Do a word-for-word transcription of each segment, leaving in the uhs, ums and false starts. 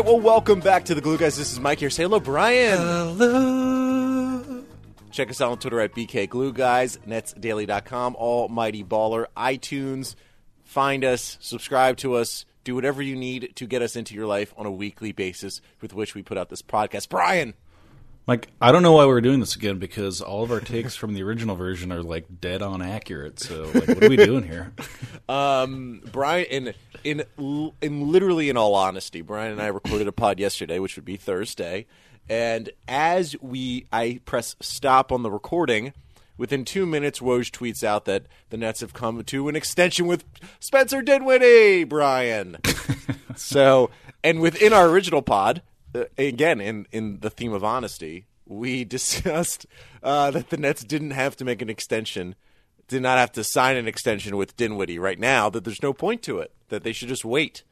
Well, welcome back to the Glue Guys. This is Mike here. Say hello, Brian. Hello. Check us out on Twitter at B K Glue Guys, nets daily dot com, Almighty Baller, iTunes. Find us, subscribe to us, do whatever you need to get us into your life on a weekly basis with which we put out this podcast. Brian. Mike, I don't know why we're doing this again because all of our takes from the original version are like dead on accurate. So, like, what are we doing here? Um, Brian, in in in literally in all honesty, Brian and I recorded a pod yesterday, which would be Thursday. And as we, I press stop on the recording, within two minutes, Woj tweets out that the Nets have come to an extension with Spencer Dinwiddie, Brian. So, and within our original pod. Uh, again, in, in the theme of honesty, we discussed uh, that the Nets didn't have to make an extension, did not have to sign an extension with Dinwiddie right now, that there's no point to it, that they should just wait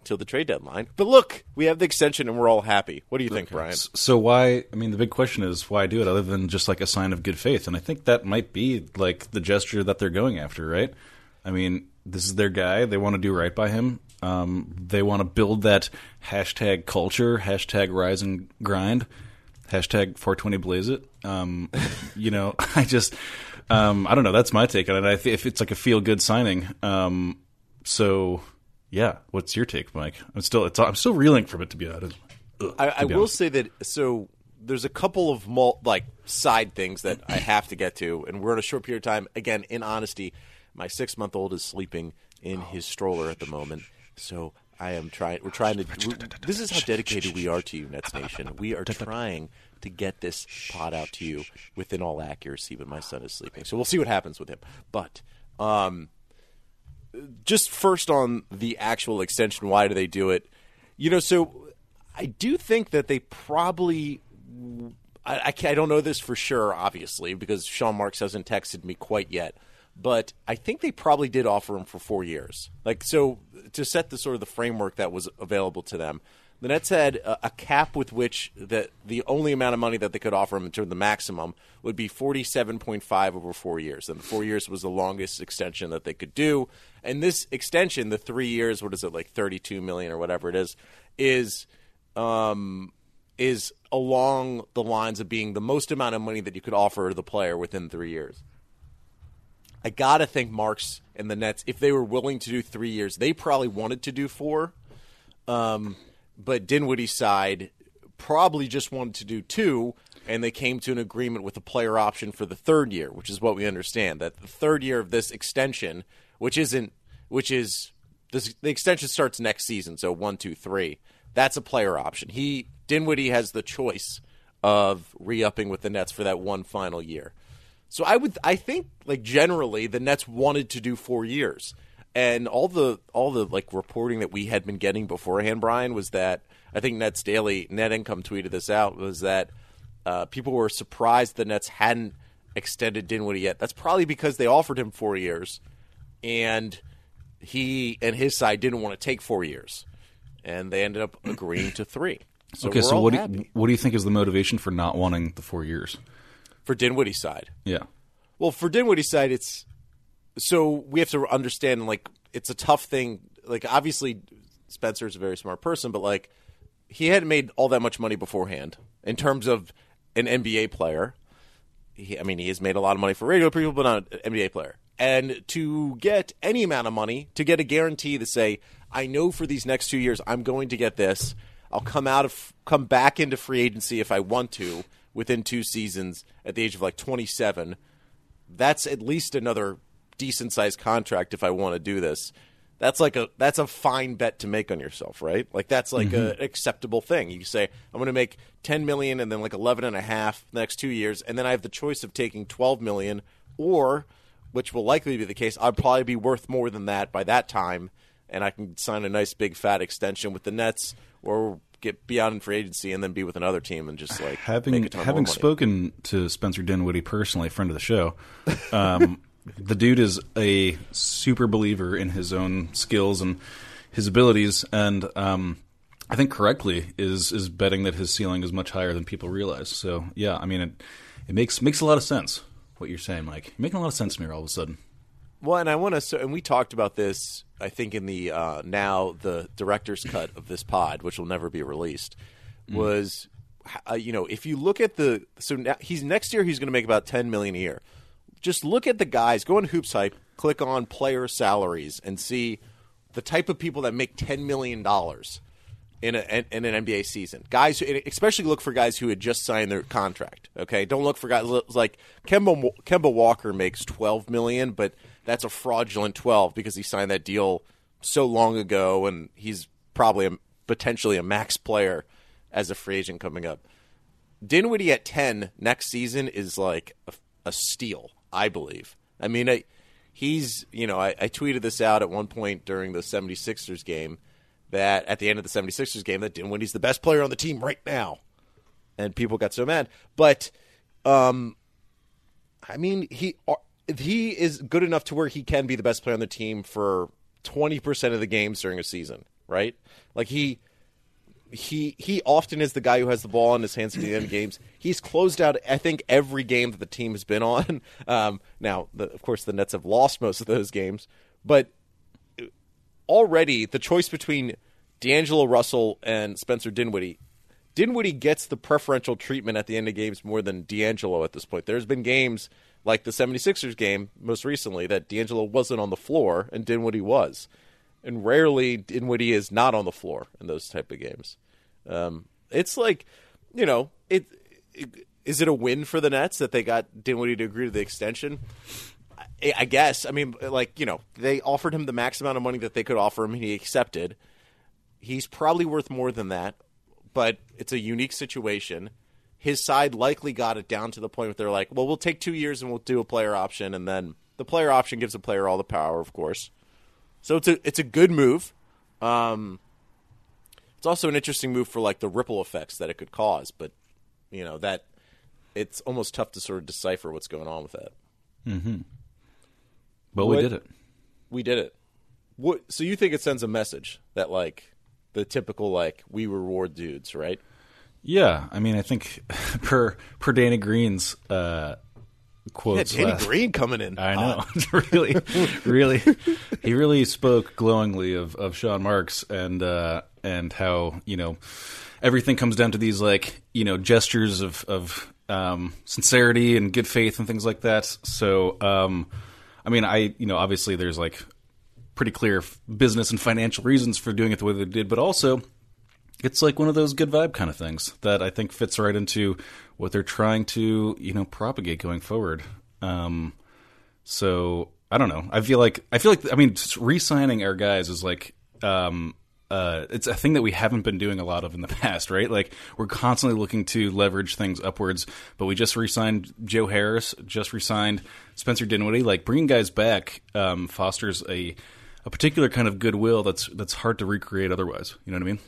until the trade deadline. But look, we have the extension and we're all happy. What do you okay. think, Brian? So why – I mean, the big question is why do it other than just like a sign of good faith? And I think that might be like the gesture that they're going after, right? I mean, this is their guy. They want to do right by him. Um, they want to build that hashtag culture, hashtag rise and grind, hashtag four twenty blaze it. Um, you know, I just, um, I don't know. That's my take on it. I th- if it's like a feel good signing. Um, so yeah, what's your take, Mike? I'm still, it's, I'm still reeling from it to be honest. Ugh, I, I be will honest. say that. So there's a couple of mul- like side things that I have to get to, and we're in a short period of time. Again, in honesty, my six month old is sleeping in oh. his stroller at the moment. So I am trying. We're trying to. We, this is how dedicated we are to you, Nets Nation. We are trying to get this pod out to you within all accuracy. But my son is sleeping, so we'll see what happens with him. But um, just first on the actual extension, why do they do it? You know, so I do think that they probably. I, I, I don't know this for sure, obviously, because Sean Marks hasn't texted me quite yet. But I think they probably did offer him for four years. Like, so to set the sort of the framework that was available to them, the Nets had a, a cap with which that the only amount of money that they could offer him in terms of the maximum would be forty-seven point five over four years. And the four years was the longest extension that they could do. And this extension, the three years, what is it, like thirty-two million dollars or whatever it is, is um, is along the lines of being the most amount of money that you could offer to the player within three years. I got to think Marks and the Nets, if they were willing to do three years, they probably wanted to do four. Um, but Dinwiddie's side probably just wanted to do two, and they came to an agreement with a player option for the third year, which is what we understand, that the third year of this extension, which isn't – which is – the extension starts next season, so one, two, three. That's a player option. He Dinwiddie has the choice of re-upping with the Nets for that one final year. So I would, I think, like generally, the Nets wanted to do four years, and all the all the like reporting that we had been getting beforehand, Brian, was that I think Nets Daily Net Income tweeted this out was that uh, people were surprised the Nets hadn't extended Dinwiddie yet. That's probably because they offered him four years, and he and his side didn't want to take four years, and they ended up agreeing to three. So okay, we're so all what happy. do you, what do you think is the motivation for not wanting the four years? For Dinwiddie's side. Yeah. Well, for Dinwiddie's side, it's – so we have to understand, like, it's a tough thing. Like, obviously, Spencer's a very smart person, but, like, he hadn't made all that much money beforehand in terms of an N B A player. He, I mean, he has made a lot of money for regular people, but not an N B A player. And to get any amount of money, to get a guarantee to say, I know for these next two years I'm going to get this. I'll come out of – come back into free agency if I want to. Within two seasons at the age of like twenty-seven, that's at least another decent sized contract if I want to do this. That's like a that's a fine bet to make on yourself, right? Like that's like mm-hmm. an acceptable thing. You say I'm going to make ten million and then like eleven and a half the next two years and then I have the choice of taking twelve million or which will likely be the case, I'd probably be worth more than that by that time and I can sign a nice big fat extension with the Nets or get be out in free agency and then be with another team and just like having make a ton having more money. Spoken to Spencer Dinwiddie personally, friend of the show. Um, the dude is a super believer in his own skills and his abilities, and um, I think correctly is is betting that his ceiling is much higher than people realize. So yeah, I mean it it makes makes a lot of sense what you're saying, Mike. You're making a lot of sense to me all of a sudden. Well, and I want to, so, and we talked about this, I think, in the uh, now the director's cut of this pod, which will never be released, was, mm. uh, you know, if you look at the, so now he's next year he's going to make about ten million dollars a year. Just look at the guys, go on Hoops Hype, click on player salaries, and see the type of people that make ten million dollars in, a, in an N B A season. Guys, who, especially look for guys who had just signed their contract. Okay, don't look for guys like Kemba. Kemba Walker makes twelve million dollars, but that's a fraudulent twelve because he signed that deal so long ago, and he's probably a, potentially a max player as a free agent coming up. Dinwiddie at ten next season is like a, a steal, I believe. I mean, I, he's, you know, I, I tweeted this out at one point during the 76ers game that at the end of the 76ers game that Dinwiddie's the best player on the team right now. And people got so mad. But, um, I mean, he... He is good enough to where he can be the best player on the team for twenty percent of the games during a season, right? Like he he he often is the guy who has the ball in his hands at the end of games. He's closed out, I think, every game that the team has been on. Um, now, the, of course, the Nets have lost most of those games. But already the choice between D'Angelo Russell and Spencer Dinwiddie, Dinwiddie gets the preferential treatment at the end of games more than D'Angelo at this point. There's been games... like the 76ers game most recently, that D'Angelo wasn't on the floor and Dinwiddie was. And rarely Dinwiddie is not on the floor in those type of games. Um, it's like, you know, it, it, is it a win for the Nets that they got Dinwiddie to agree to the extension? I, I guess. I mean, like, you know, they offered him the max amount of money that they could offer him, and he accepted. He's probably worth more than that, but it's a unique situation. His side likely got it down to the point where they're like, well, we'll take two years and we'll do a player option. And then the player option gives the player all the power, of course. So it's a, it's a good move. Um, it's also an interesting move for like the ripple effects that it could cause. But, you know, that it's almost tough to sort of decipher what's going on with that. Mm-hmm. Well, what, we did it. We did it. What, so you think it sends a message that like the typical like we reward dudes, right? Yeah, I mean, I think per per Danny Green's uh, quotes. Yeah, Danny last, Green coming in. I know, uh. really, really, he really spoke glowingly of, of Sean Marks and uh, and how you know everything comes down to these like you know gestures of of um, sincerity and good faith and things like that. So, um, I mean, I you know obviously there's like pretty clear business and financial reasons for doing it the way they did, but also. It's like one of those good vibe kind of things that I think fits right into what they're trying to, you know, propagate going forward. Um, so I don't know. I feel like I feel like I mean, just re-signing our guys is like um, uh, it's a thing that we haven't been doing a lot of in the past, right? Like we're constantly looking to leverage things upwards. But we just re-signed Joe Harris, just re-signed Spencer Dinwiddie. Like bringing guys back um, fosters a a particular kind of goodwill that's that's hard to recreate otherwise. You know what I mean?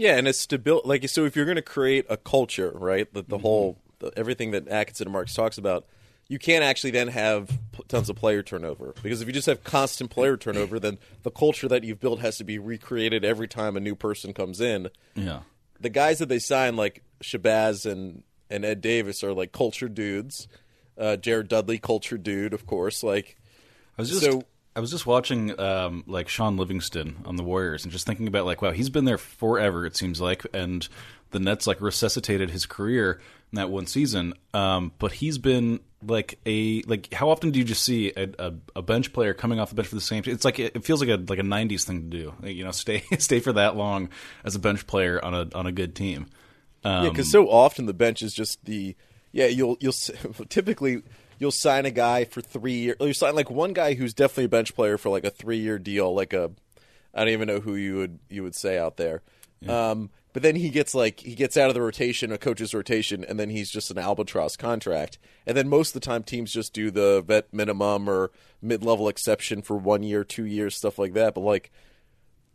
Yeah, and it's stabil- like so if you're going to create a culture, right, that the mm-hmm. whole the, everything that Atkinson and Marks talks about, you can't actually then have p- tons of player turnover. Because if you just have constant player turnover, then the culture that you've built has to be recreated every time a new person comes in. Yeah. The guys that they sign, like Shabazz and, and Ed Davis, are like culture dudes. Uh, Jared Dudley, culture dude, of course. Like, I was just... So- I was just watching um, like Sean Livingston on the Warriors and just thinking about like, wow, he's been there forever, it seems like. And the Nets like resuscitated his career in that one season. Um, but he's been like a like how often do you just see a, a, a bench player coming off the bench for the same? It's like it feels like a like a nineties thing to do, you know, stay stay for that long as a bench player on a on a good team. Um, yeah, because so often the bench is just the yeah you'll you'll typically. You'll sign a guy for three years. You'll sign, like, one guy who's definitely a bench player for, like, a three-year deal. Like, a I don't even know who you would you would say out there. Yeah. Um, but then he gets, like, he gets out of the rotation, a coach's rotation, and then he's just an albatross contract. And then most of the time teams just do the vet minimum or mid-level exception for one year, two years, stuff like that. But, like,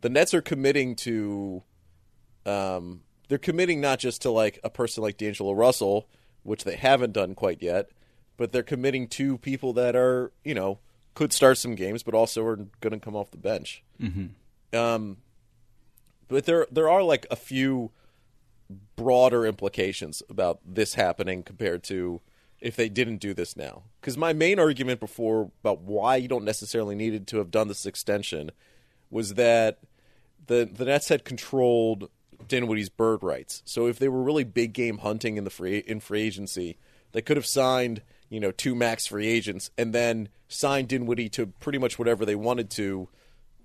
the Nets are committing to Um, they're committing not just to like a person like D'Angelo Russell, which they haven't done quite yet, but they're committing to people that are, you know, could start some games, but also are going to come off the bench. Mm-hmm. Um, but there there are like a few broader implications about this happening compared to if they didn't do this now. Because my main argument before about why you don't necessarily needed to have done this extension was that the the Nets had controlled Dinwiddie's bird rights. So if they were really big game hunting in the free in free agency, they could have signed, you know, two max free agents and then signed Dinwiddie to pretty much whatever they wanted to,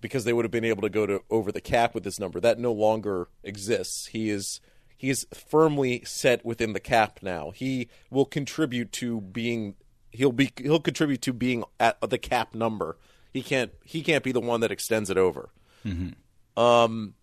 because they would have been able to go to over the cap with this number. That no longer exists. He is he is firmly set within the cap now. He will contribute to being he'll be he'll contribute to being at the cap number. He can't he can't be the one that extends it over. Mm-hmm. Um,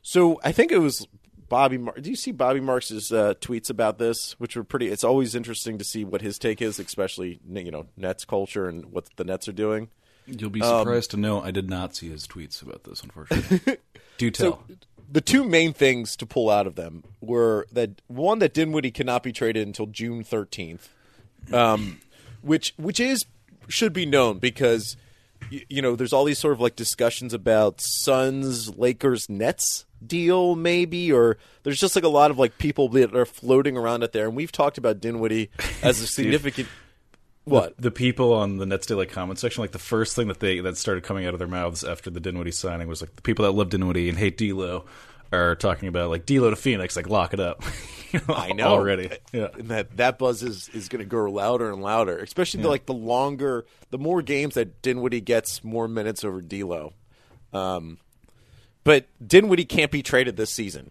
so I think it was Bobby. Mar- Do you see Bobby Marks's uh, tweets about this, which were pretty? It's always interesting to see what his take is, especially you know Nets culture and what the Nets are doing. You'll be surprised um, to know I did not see his tweets about this, unfortunately. Do tell. So, the two main things to pull out of them were that one, that Dinwiddie cannot be traded until June thirteenth, um, which which is should be known because you, you know there's all these sort of like discussions about Suns, Lakers, Nets deal maybe, or there's just like a lot of like people that are floating around out there, and we've talked about Dinwiddie as a significant. What the, the people on the Nets Daily comment section, like the first thing that they that started coming out of their mouths after the Dinwiddie signing was like the people that love Dinwiddie and hate D'Lo are talking about like D'Lo to Phoenix, like lock it up. you know, I know already. Yeah, and that that buzz is, is going to grow louder and louder, especially yeah. the, like the longer, the more games that Dinwiddie gets, more minutes over D'Lo. Um, but Dinwiddie can't be traded this season.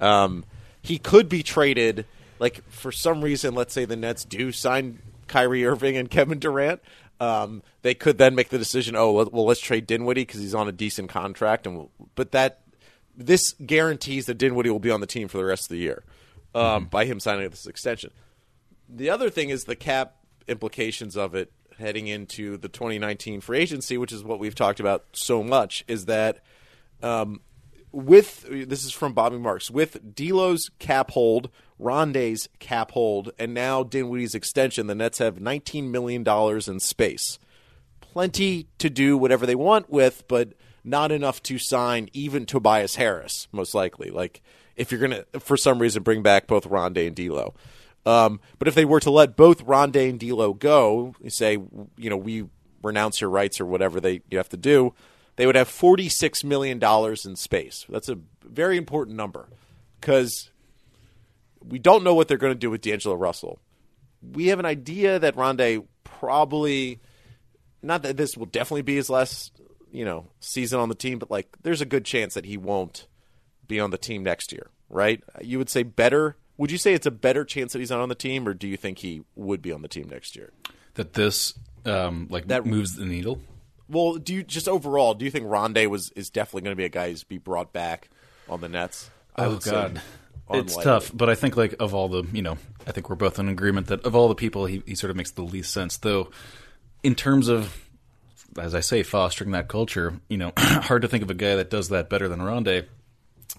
Um, he could be traded, like for some reason. Let's say the Nets do sign Kyrie Irving and Kevin Durant, um, they could then make the decision, oh, well, let's trade Dinwiddie because he's on a decent contract. And we'll, But that this guarantees that Dinwiddie will be on the team for the rest of the year um, mm. by him signing this extension. The other thing is the cap implications of it heading into the twenty nineteen free agency, which is what we've talked about so much, is that um, with – this is from Bobby Marks – with D'Lo's cap hold – Rondae's cap hold, and now Dinwiddie's extension, the Nets have nineteen million dollars in space. Plenty to do whatever they want with, but not enough to sign even Tobias Harris, most likely. Like, if you're going to, for some reason, bring back both Rondae and D'Lo. Um, but if they were to let both Rondae and D'Lo go, say, you know, we renounce your rights or whatever they you have to do, they would have forty-six million dollars in space. That's a very important number because we don't know what they're going to do with D'Angelo Russell. We have an idea that Rondae probably, not that this will definitely be his last, you know, season on the team, but like there's a good chance that he won't be on the team next year, right? You would say better. Would you say it's a better chance that he's not on the team, or do you think he would be on the team next year? That this, um, like that moves the needle. Well, do you just overall? Do you think Rondae was is definitely going to be a guy who's be brought back on the Nets? I would oh God. Say. It's unlikely. Tough, but I think like of all the, you know, I think we're both in agreement that of all the people, he, he sort of makes the least sense. Though in terms of, as I say, fostering that culture, you know, hard to think of a guy that does that better than Rondae.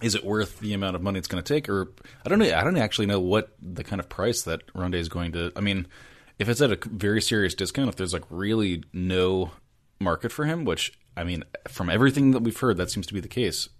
Is it worth the amount of money it's going to take? Or I don't know. I don't actually know what the kind of price that Rondae is going to. I mean, if it's at a very serious discount, if there's like really no market for him, which I mean, from everything that we've heard, that seems to be the case.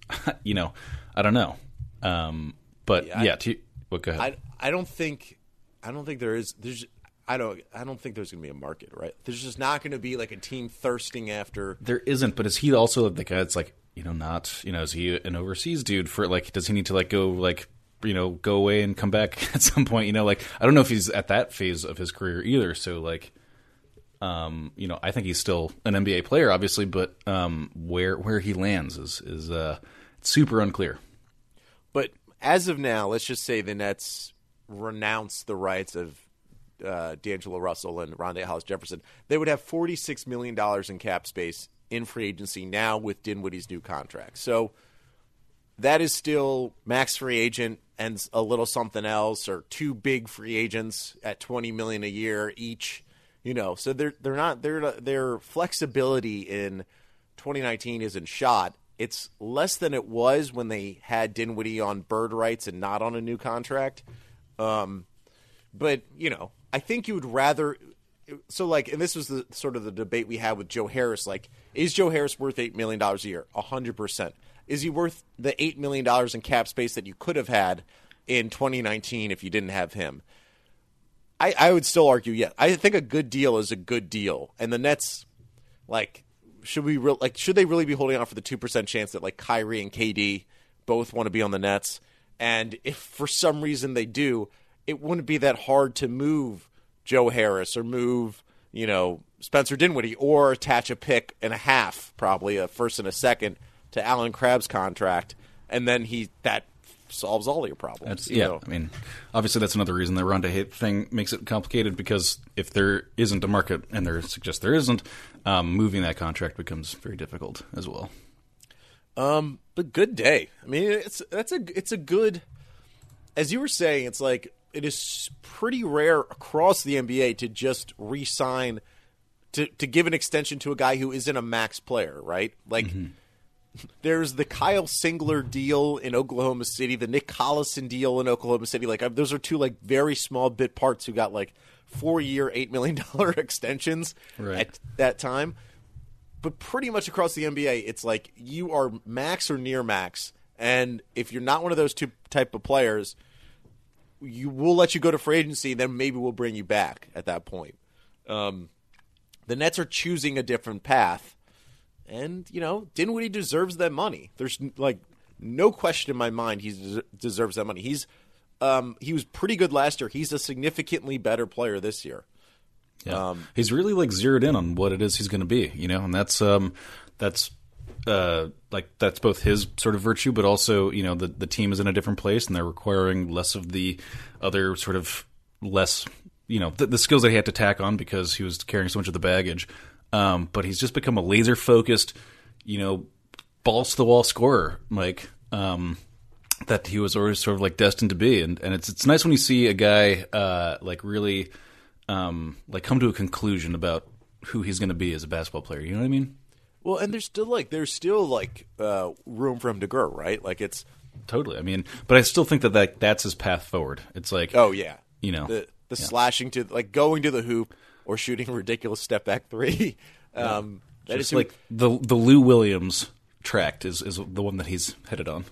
you know, I don't know. Um, But yeah, yeah to, well, go ahead. I I don't think I don't think there is there's I don't I don't think there's going to be a market, right? There's just not going to be like a team thirsting after. There isn't, but is he also the guy that's like, you know, not, you know, is he an overseas dude for like, does he need to like go like, you know, go away and come back at some point, you know, like I don't know if he's at that phase of his career either, so like um, you know, I think he's still an N B A player obviously, but um where where he lands is is uh super unclear. But as of now, let's just say the Nets renounce the rights of uh, D'Angelo Russell and Rondae Hollis-Jefferson. They would have forty-six million dollars in cap space in free agency now with Dinwiddie's new contract. So that is still max free agent and a little something else, or two big free agents at twenty million dollars a year each. You know, so they're they're not they're their flexibility in twenty nineteen isn't shot, it's less than it was when they had Dinwiddie on bird rights and not on a new contract. Um, but, you know, I think you would rather – so, like, and this was the sort of the debate we had with Joe Harris. Like, is Joe Harris worth eight million dollars a year? one hundred percent. Is he worth the eight million dollars in cap space that you could have had in twenty nineteen if you didn't have him? I, I would still argue, yeah. I think a good deal is a good deal. And the Nets, like, should we re- like should they really be holding on for the two percent chance that, like, Kyrie and K D both want to be on the Nets? And if for some reason they do, it wouldn't be that hard to move Joe Harris or move, you know, Spencer Dinwiddie, or attach a pick and a half, probably a first and a second, to Allen Crabbe's contract, and then he that solves all your problems. That's, you yeah, know? I mean, obviously that's another reason the Rondae thing makes it complicated, because if there isn't a market, and there suggests there isn't, um, moving that contract becomes very difficult as well. Um, but good day. I mean, it's that's a it's a good. As you were saying, it's like it is pretty rare across the N B A to just re-sign to to give an extension to a guy who isn't a max player, right? Like. Mm-hmm. There's the Kyle Singler deal in Oklahoma City, the Nick Collison deal in Oklahoma City. Like, those are two, like, very small bit parts who got, like, four-year, eight million dollars extensions right. at that time. But pretty much across the N B A, it's like you are max or near max. And if you're not one of those two type of players, you we'll let you go to free agency, then maybe we'll bring you back at that point. Um, the Nets are choosing a different path. And, you know, Dinwiddie deserves that money. There's, like, no question in my mind he des- deserves that money. He's um, he was pretty good last year. He's a significantly better player this year. Yeah. Um, he's really, like, zeroed in on what it is he's going to be, you know, and that's um, that's uh, like that's both his sort of virtue, but also, you know, the, the team is in a different place and they're requiring less of the other sort of less, you know, the, the skills that he had to tack on because he was carrying so much of the baggage. Um, but he's just become a laser-focused, you know, balls-to-the-wall scorer, Mike, um, that he was always sort of, like, destined to be. And, and it's it's nice when you see a guy, uh, like, really, um, like, come to a conclusion about who he's going to be as a basketball player. You know what I mean? Well, and there's still, like, there's still, like, uh, room for him to grow, right? Like, it's... Totally. I mean, but I still think that, that that's his path forward. It's like... Oh, yeah. You know. The, the yeah. slashing to, like, going to the hoop. Or shooting ridiculous step back three. Um, yeah. That just is who, like the the Lou Williams tract is, is the one that he's headed on.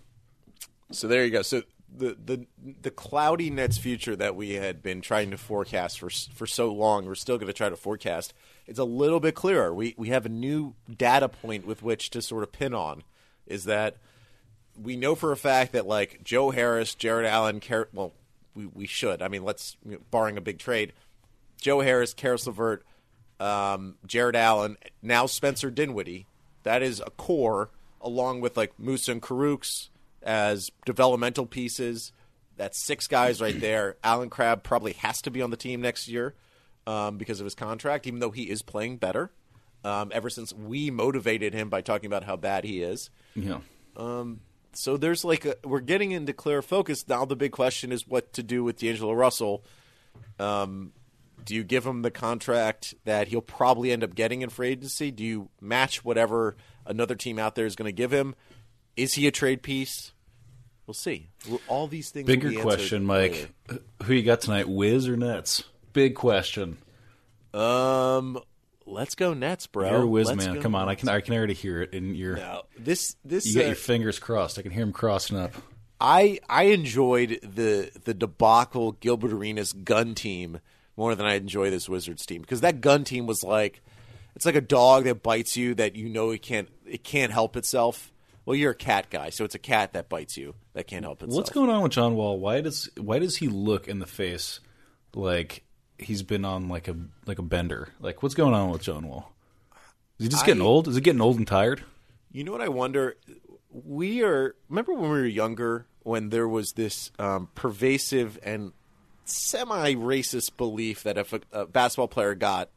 So there you go. So the the the cloudy Nets future that we had been trying to forecast for for so long, we're still going to try to forecast. It's a little bit clearer. We we have a new data point with which to sort of pin on. Is that we know for a fact that, like, Joe Harris, Jared Allen, Car- well, we we should. I mean, let's you know, barring a big trade. Joe Harris, Caris LeVert, um, Jared Allen, now Spencer Dinwiddie. That is a core, along with, like, Musa and Kurucs as developmental pieces. That's six guys right there. Allen Crabbe probably has to be on the team next year um, because of his contract, even though he is playing better um, ever since we motivated him by talking about how bad he is. Yeah. Um, so there's, like, a, we're getting into clear focus. Now the big question is what to do with D'Angelo Russell. Um Do you give him the contract that he'll probably end up getting in free agency? Do you match whatever another team out there is going to give him? Is he a trade piece? We'll see. All these things. Bigger will be question, Mike. Later. Who you got tonight, Wiz or Nets? Big question. Um, let's go Nets, bro. You're a Wiz let's man. Come on, I can I can already hear it in your. No, this this you uh, got your fingers crossed. I can hear him crossing up. I I enjoyed the the debacle Gilbert Arenas gun team more than I enjoy this Wizards team, because that gun team was like, it's like a dog that bites you that you know it can't it can't help itself. Well, you're a cat guy, so it's a cat that bites you that can't help itself. What's going on with John Wall? Why does why does he look in the face like he's been on like a like a bender? Like, what's going on with John Wall? Is he just I, getting old? Is he getting old and tired? You know what I wonder? We are. Remember when we were younger, when there was this um, pervasive and semi-racist belief that if a, a basketball player got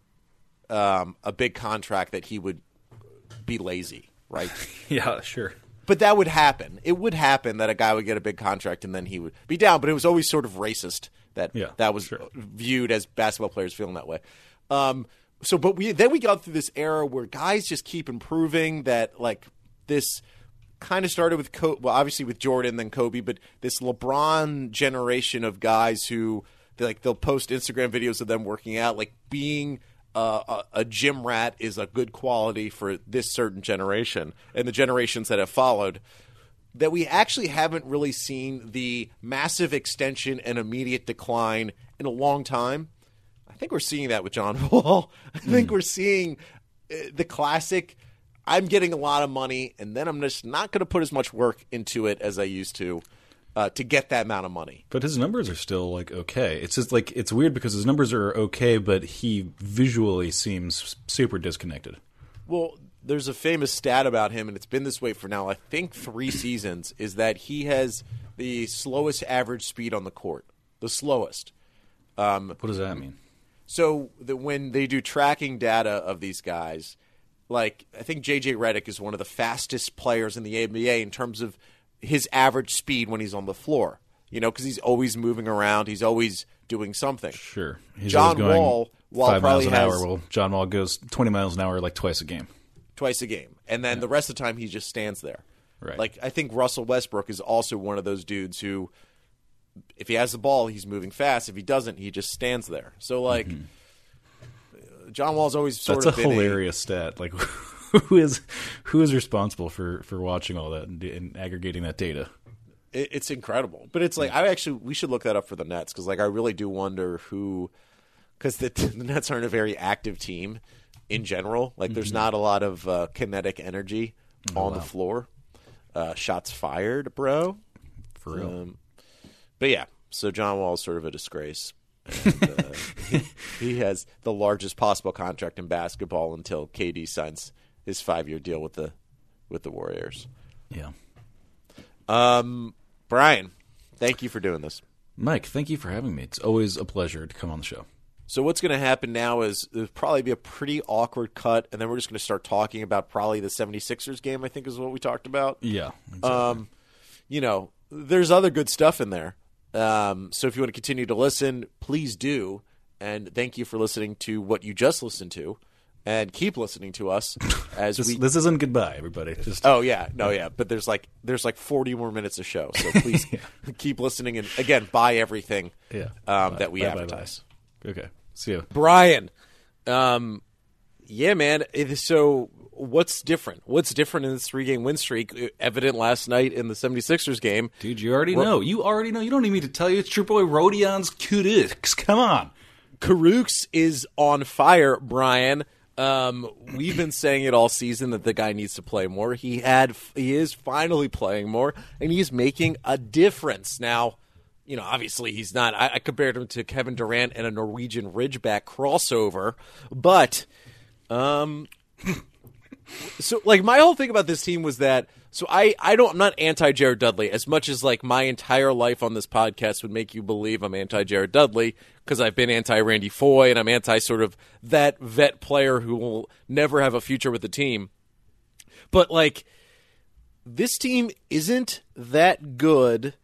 um, a big contract that he would be lazy, right? Yeah, sure. But that would happen. It would happen that a guy would get a big contract and then he would be down, but it was always sort of racist that yeah, that was sure. viewed as basketball players feeling that way. Um, so, but we then we got through this era where guys just keep improving that, like, this kind of started with Co- well, obviously with Jordan, then Kobe, but this LeBron generation of guys who they, like they'll post Instagram videos of them working out. Like being uh, a, a gym rat is a good quality for this certain generation and the generations that have followed. That we actually haven't really seen the massive extension and immediate decline in a long time. I think we're seeing that with John Wall. I think mm. we're seeing the classic. I'm getting a lot of money, and then I'm just not going to put as much work into it as I used to uh, to get that amount of money. But his numbers are still, like, okay. It's just, like, it's weird because his numbers are okay, but he visually seems super disconnected. Well, there's a famous stat about him, and it's been this way for now, I think three seasons, is that he has the slowest average speed on the court. The slowest. Um, what does that mean? So that when they do tracking data of these guys – like, I think J J Redick is one of the fastest players in the N B A in terms of his average speed when he's on the floor, you know, because he's always moving around. He's always doing something. Sure. He's John going Wall, while five probably miles an has, hour. Well, John Wall goes twenty miles an hour like twice a game. Twice a game. And then yeah. the rest of the time he just stands there. Right. Like, I think Russell Westbrook is also one of those dudes who, if he has the ball, he's moving fast. If he doesn't, he just stands there. So, like... Mm-hmm. John Wall's always sort That's of That's a hilarious a, stat. Like, who is who is responsible for, for watching all that and, and aggregating that data? It, it's incredible. But it's like, I actually, we should look that up for the Nets because, like, I really do wonder who, because the, the Nets aren't a very active team in general. Like, there's mm-hmm. not a lot of uh, kinetic energy oh, on wow. the floor. Uh, shots fired, bro. For real. Um, but yeah, so John Wall's sort of a disgrace. And, uh, he, he has the largest possible contract in basketball until K D signs his five-year deal with the with the Warriors. Yeah. Um, Brian, thank you for doing this. Mike, thank you for having me. It's always a pleasure to come on the show. So what's going to happen now is there'll probably be a pretty awkward cut, and then we're just going to start talking about probably the seventy-sixers game, I think is what we talked about. Yeah. Exactly. Um, you know, there's other good stuff in there. Um, so if you want to continue to listen, please do. And thank you for listening to what you just listened to. And keep listening to us as this, we... This isn't goodbye, everybody. Just... Oh, yeah. No, yeah. But there's like there's like forty more minutes of show. So please yeah. keep listening. And, again, buy everything yeah. um, bye. that we bye, advertise. Bye, bye. Okay. See you. Brian. Um, yeah, man. So what's different? What's different in this three-game win streak evident last night in the seventy-sixers game? Dude, you already We're, know. You already know. You don't need me to tell you. It's your boy Rodions Kurucs. Come on. Kurucs is on fire, Brian. Um, we've been saying it all season that the guy needs to play more. He had, he is finally playing more, and he's making a difference. Now, you know, obviously he's not. I, I compared him to Kevin Durant and a Norwegian Ridgeback crossover, but... um. So, like, my whole thing about this team was that – so I, I don't – I'm not anti-Jared Dudley as much as, like, my entire life on this podcast would make you believe I'm anti-Jared Dudley because I've been anti-Randy Foye and I'm anti-sort of that vet player who will never have a future with the team. But, like, this team isn't that good,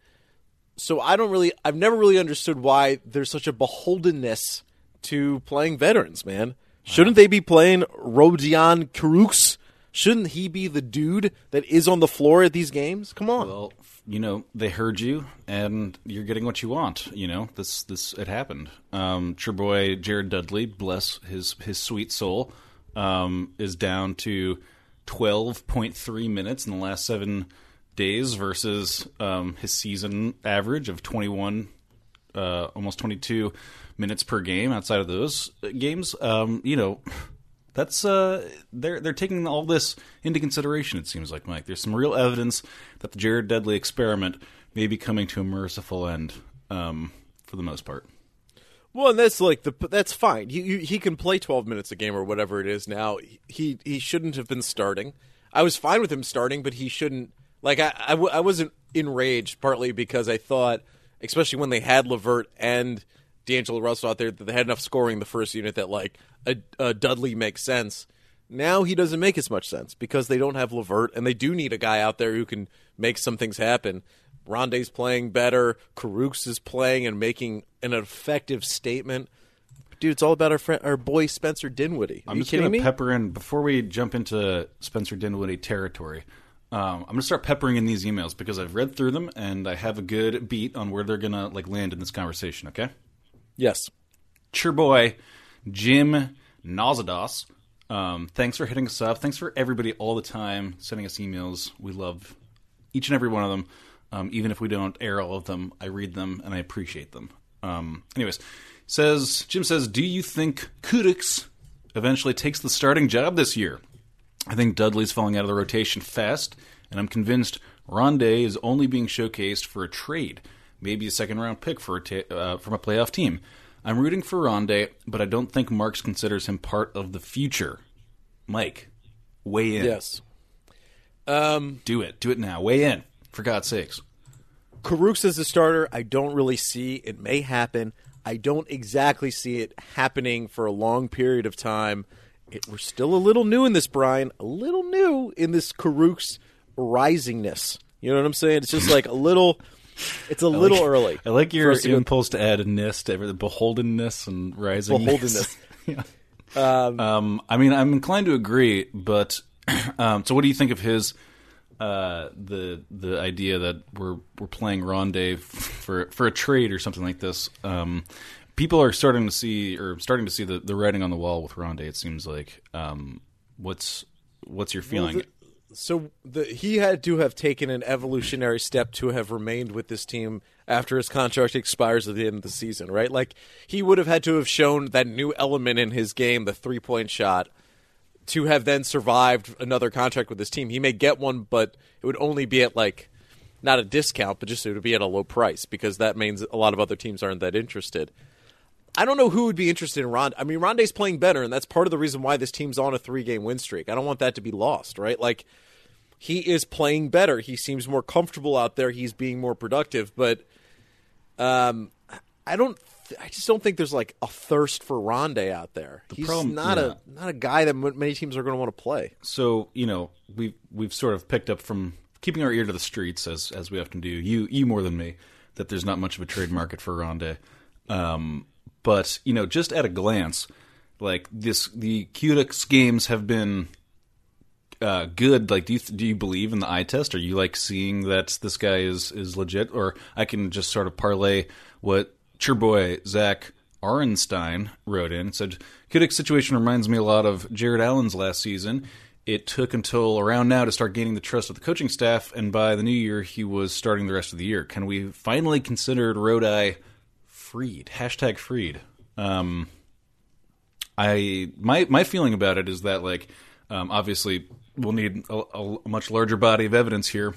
so I don't really – I've never really understood why there's such a beholdenness to playing veterans, man. Shouldn't they be playing Rodion Kurucs? Shouldn't he be the dude that is on the floor at these games? Come on. Well, you know, they heard you, and you're getting what you want. You know, this this it happened. Um, your boy Jared Dudley, bless his his sweet soul, um, is down to twelve point three minutes in the last seven days versus um, his season average of twenty-one, uh, almost twenty-two minutes per game outside of those games. Um, you know, that's uh, they're they're taking all this into consideration. It seems like, Mike, there's some real evidence that the Jared Dudley experiment may be coming to a merciful end um, for the most part. Well, and that's like the that's fine. He you, he can play twelve minutes a game or whatever it is now. He he shouldn't have been starting. I was fine with him starting, but he shouldn't. Like I I, w- I wasn't enraged partly because I thought, especially when they had LeVert and D'Angelo Russell out there, that they had enough scoring in the first unit that, like, a, a Dudley makes sense. Now he doesn't make as much sense because they don't have LeVert, and they do need a guy out there who can make some things happen. Rondae's playing better. Kurucs is playing and making an effective statement. Dude, it's all about our friend, our boy Spencer Dinwiddie. Are I'm you just kidding gonna me? Pepper in before we jump into Spencer Dinwiddie territory. Um, I'm going to start peppering in these emails because I've read through them and I have a good beat on where they're going to like land in this conversation, okay? Yes. It's your boy, Jim Nazadas. Um, thanks for hitting us up. Thanks for everybody all the time sending us emails. We love each and every one of them. Um, even if we don't air all of them, I read them and I appreciate them. Um, anyways, says Jim says, do you think Kurucs eventually takes the starting job this year? I think Dudley's falling out of the rotation fast, and I'm convinced Rondae is only being showcased for a trade, maybe a second-round pick for a ta- uh, from a playoff team. I'm rooting for Rondae, but I don't think Marks considers him part of the future. Mike, weigh in. Yes. Um, Do it. Do it now. Weigh in, for God's sakes. Kurucs is the starter. I don't really see. It may happen. I don't exactly see it happening for a long period of time. It, we're still a little new in this, Brian. A little new in this Kurucs risingness. You know what I'm saying? It's just like a little. It's a I little like, early. I like your impulse to add a ness to everything. Beholdenness and rising. Beholdenness. yeah. um, um, I mean, I'm inclined to agree, but um, so what do you think of his uh, the the idea that we're we're playing Rondae for for a trade or something like this? Um, People are starting to see, or starting to see the, the writing on the wall with Rondae. It seems like, um, what's what's your feeling? Well, the, so the, he had to have taken an evolutionary step to have remained with this team after his contract expires at the end of the season, right? Like he would have had to have shown that new element in his game, the three point shot, to have then survived another contract with this team. He may get one, but it would only be at like. Not a discount, but just it would be at a low price because that means a lot of other teams aren't that interested. I don't know who would be interested in Rondae. I mean, Rondae's playing better, and that's part of the reason why this team's on a three-game win streak. I don't want that to be lost, right? Like, he is playing better. He seems more comfortable out there. He's being more productive, but um, I don't. Th- I just don't think there's like a thirst for Rondae out there. The He's problem, not yeah. a not a guy that many teams are going to want to play. So you know, we've we've sort of picked up from. Keeping our ear to the streets, as as we often do, you you more than me, that there's not much of a trade market for Rondae. Um, but, you know, just at a glance, like, this, the Kurucs games have been uh, good. Like, do you, do you believe in the eye test? Are you, like, seeing that this guy is, is legit? Or I can just sort of parlay what your boy Zach Arenstein wrote in. It said, Kurucs situation reminds me a lot of Jared Allen's last season. It took until around now to start gaining the trust of the coaching staff, and by the new year, he was starting the rest of the year. Can we finally consider Rondae freed? Hashtag freed. Um, I my my feeling about it is that, like, um, obviously we'll need a, a much larger body of evidence here,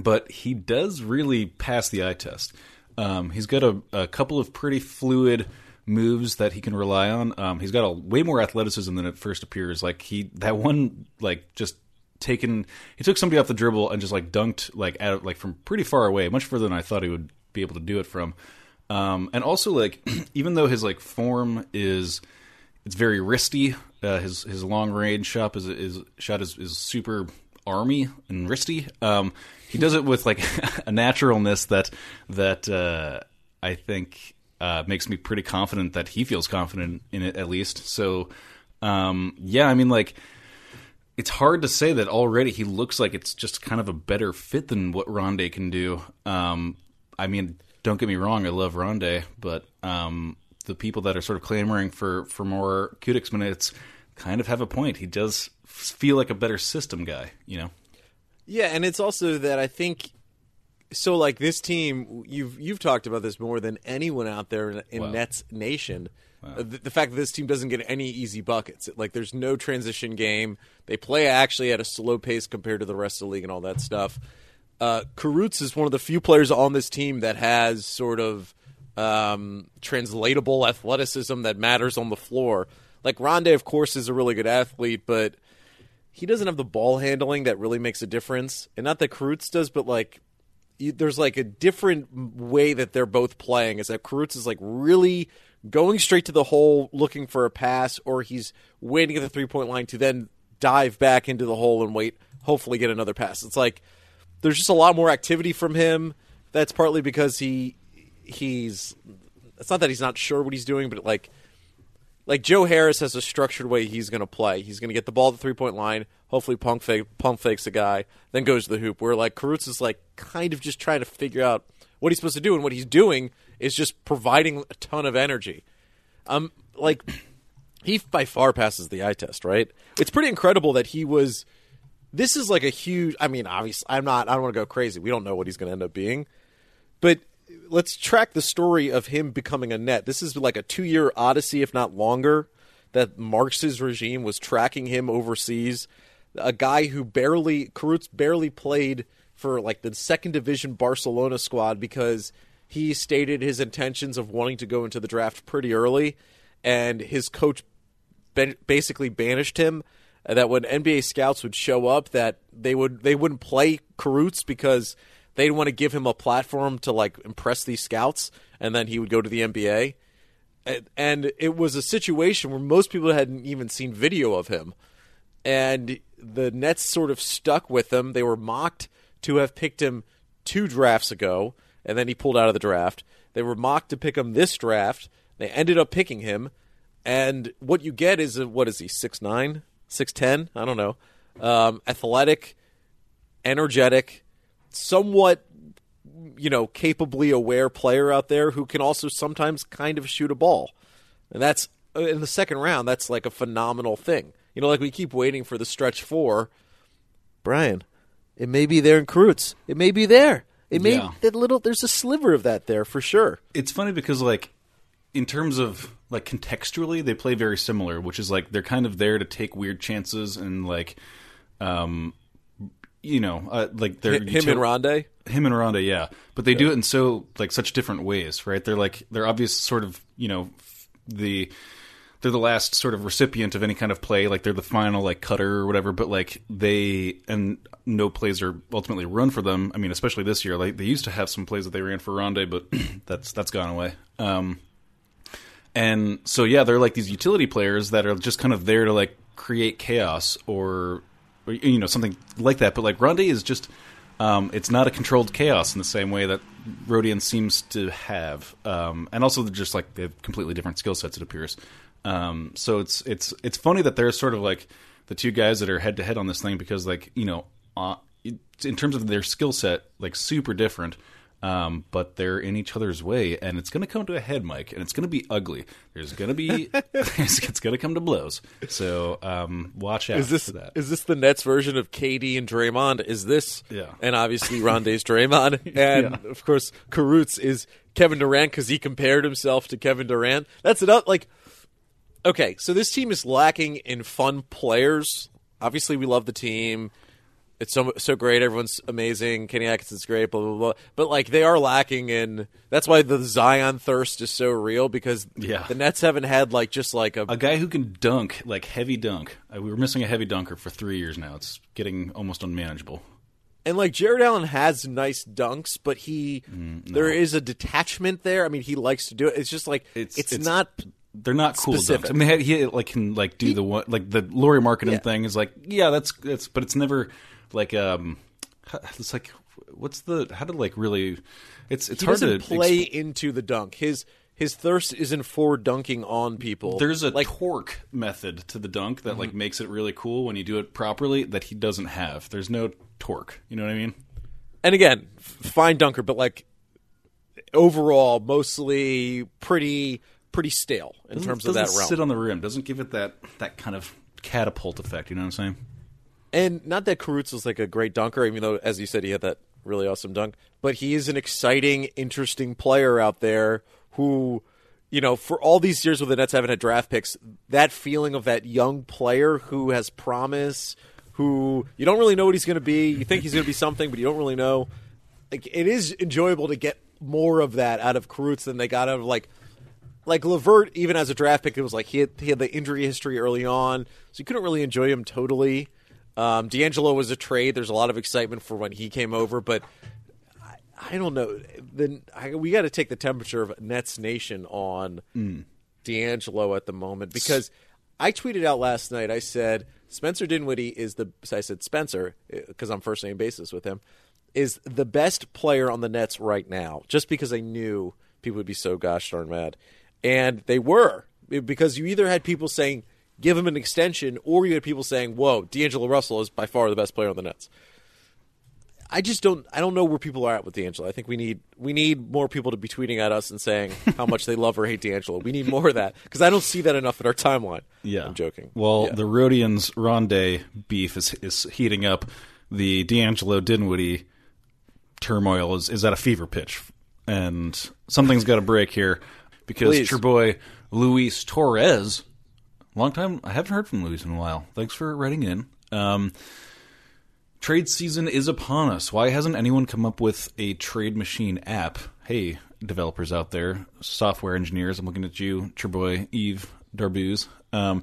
but he does really pass the eye test. Um, he's got a, a couple of pretty fluid moves that he can rely on. Um, he's got a way more athleticism than it first appears. Like he, that one, like just taken, he took somebody off the dribble and just like dunked like out like from pretty far away, much further than I thought he would be able to do it from. Um, and also like, even though his like form is, it's very wristy. Uh, his his long range shot is is shot is, is super army and wristy. Um, he does it with like a naturalness that that uh, I think. Uh, makes me pretty confident that he feels confident in it, at least. So, um, yeah, I mean, like, it's hard to say that already he looks like it's just kind of a better fit than what Rondae can do. Um, I mean, don't get me wrong, I love Rondae, but um, the people that are sort of clamoring for, for more Kurucs minutes kind of have a point. He does feel like a better system guy, you know? Yeah, and it's also that I think... So, like, this team, you've you've talked about this more than anyone out there in, in wow. Nets Nation. Wow. The, the fact that this team doesn't get any easy buckets. Like, there's no transition game. They play actually at a slow pace compared to the rest of the league and all that stuff. Uh, Kurucs is one of the few players on this team that has sort of um, translatable athleticism that matters on the floor. Like, Rondae, of course, is a really good athlete, but he doesn't have the ball handling that really makes a difference. And not that Kurucs does, but, like, there's like a different way that they're both playing is that Kurucs is like really going straight to the hole looking for a pass, or he's waiting at the three-point line to then dive back into the hole and wait, hopefully get another pass. It's like there's just a lot more activity from him. That's partly because he he's – it's not that he's not sure what he's doing, but like like Joe Harris has a structured way he's going to play. He's going to get the ball at the three-point line, hopefully pump, fake, pump fakes a guy, then goes to the hoop. Where like Kurucs is like kind of just trying to figure out what he's supposed to do, and what he's doing is just providing a ton of energy. Um, like he by far passes the eye test, right? It's pretty incredible that he was – this is like a huge – I mean, obviously, I'm not – I don't want to go crazy. We don't know what he's going to end up being. But let's track the story of him becoming a net. This is like a two-year odyssey, if not longer, that Marx's regime was tracking him overseas. A guy who barely – Kurucs barely played – for like the second division Barcelona squad because he stated his intentions of wanting to go into the draft pretty early, and his coach basically banished him. That when N B A scouts would show up, that they would they wouldn't play Kurucs because they'd want to give him a platform to like impress these scouts, and then he would go to the N B A. And it was a situation where most people hadn't even seen video of him, and the Nets sort of stuck with him. They were mocked to have picked him two drafts ago, and then he pulled out of the draft. They were mocked to pick him this draft. They ended up picking him, and what you get is, what is he, six nine, six ten? I don't know. Um, athletic, energetic, somewhat, you know, capably aware player out there who can also sometimes kind of shoot a ball. And that's, in the second round, that's like a phenomenal thing. You know, like we keep waiting for the stretch four. Brian. It may be there in Kurucs. It may be there. It may yeah. that little. There's a sliver of that there for sure. It's funny because, like, in terms of like contextually, they play very similar, which is like they're kind of there to take weird chances and like, um, you know, uh, like they're him util- and Rondae, him and Rondae, yeah. But they yeah. do it in so like such different ways, right? They're like they're obvious sort of you know the. They're the last sort of recipient of any kind of play. Like, they're the final, like, cutter or whatever. But, like, they – and no plays are ultimately run for them. I mean, especially this year. Like, they used to have some plays that they ran for Rondae, but that's that's gone away. Um, and so, yeah, they're, like, these utility players that are just kind of there to, like, create chaos or, or you know, something like that. But, like, Rondae is just um, – it's not a controlled chaos in the same way that Rodions seems to have. Um, and also, they're just, like, they have completely different skill sets, it appears. Um, so it's, it's, it's funny that they're sort of like the two guys that are head to head on this thing because like, you know, uh, it, in terms of their skill set, like super different, um, but they're in each other's way and it's going to come to a head, Mike, and it's going to be ugly. There's going to be, it's, it's going to come to blows. So, um, watch out is this, for that. Is this the Nets version of K D and Draymond? Is this, yeah. and obviously Rondae's Draymond. And yeah. of course, Kurucs is Kevin Durant. Cause he compared himself to Kevin Durant. That's enough. Like, okay, so this team is lacking in fun players. Obviously, we love the team. It's so so great. Everyone's amazing. Kenny Atkinson's great, blah, blah, blah. But, like, they are lacking in – that's why the Zion thirst is so real because yeah. the Nets haven't had, like, just like a – a guy who can dunk, like heavy dunk. We were missing a heavy dunker for three years now. It's getting almost unmanageable. And, like, Jared Allen has nice dunks, but he mm, – no. there is a detachment there. I mean, he likes to do it. It's just, like, it's, it's, it's not – they're not cool specific. Dunks. I mean, he like can like do he, the one like the Laurie Marketing yeah. thing is like yeah that's that's but it's never like um it's like what's the how to like really it's it's he hard to play exp- into the dunk. His his thirst isn't for dunking on people. There's a like, torque method to the dunk that mm-hmm. like makes it really cool when you do it properly that he doesn't have. There's no torque. You know what I mean? And again, fine dunker, but like overall, mostly pretty. pretty stale in doesn't, terms of that realm. Doesn't sit on the rim. Doesn't give it that that kind of catapult effect, you know what I'm saying? And not that Kurucs was like a great dunker, even though, as you said, he had that really awesome dunk, but he is an exciting, interesting player out there who, you know, for all these years where the Nets haven't had draft picks, that feeling of that young player who has promise, who you don't really know what he's going to be. You think he's going to be something, but you don't really know. Like, it is enjoyable to get more of that out of Kurucs than they got out of, like, Like, LeVert, even as a draft pick, it was like he had, he had the injury history early on, so you couldn't really enjoy him totally. Um, D'Angelo was a trade. There's a lot of excitement for when he came over, but I, I don't know. The, I, we got to take the temperature of Nets Nation on mm. D'Angelo at the moment because I tweeted out last night, I said, Spencer Dinwiddie is the – I said Spencer because I'm first name basis with him – is the best player on the Nets right now just because I knew people would be so gosh darn mad. And they were. because you either had people saying, give him an extension, or you had people saying, whoa, D'Angelo Russell is by far the best player on the Nets. I just don't I don't know where people are at with D'Angelo. I think we need we need more people to be tweeting at us and saying how much they love or hate D'Angelo. We need more of that because I don't see that enough in our timeline. Yeah. I'm joking. Well, yeah. The Rodions Rondae beef is, is heating up. The D'Angelo Dinwiddie turmoil is, is at a fever pitch. And something's got to break here because it's your boy Luis Torres. Long time I haven't heard from Luis in a while. Thanks for writing in. Um Trade season is upon us. Why hasn't anyone come up with a trade machine app? Hey, developers out there, software engineers, I'm looking at you, it's your boy, Eve Darbuz. Um,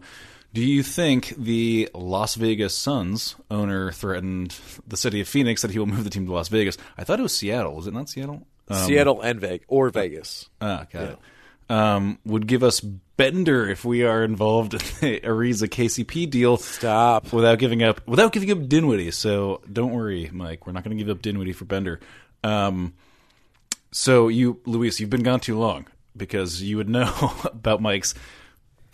do you think the Las Vegas Suns owner threatened the city of Phoenix that he will move the team to Las Vegas? I thought it was Seattle. Was it not Seattle? Um, Seattle and Vegas. Or Vegas. Ah, got yeah. it. Um, would give us Bender if we are involved in the Ariza K C P deal. Stop. Without giving up without giving up Dinwiddie. So don't worry, Mike. We're not going to give up Dinwiddie for Bender. Um, so you, Luis, you've been gone too long because you would know about Mike's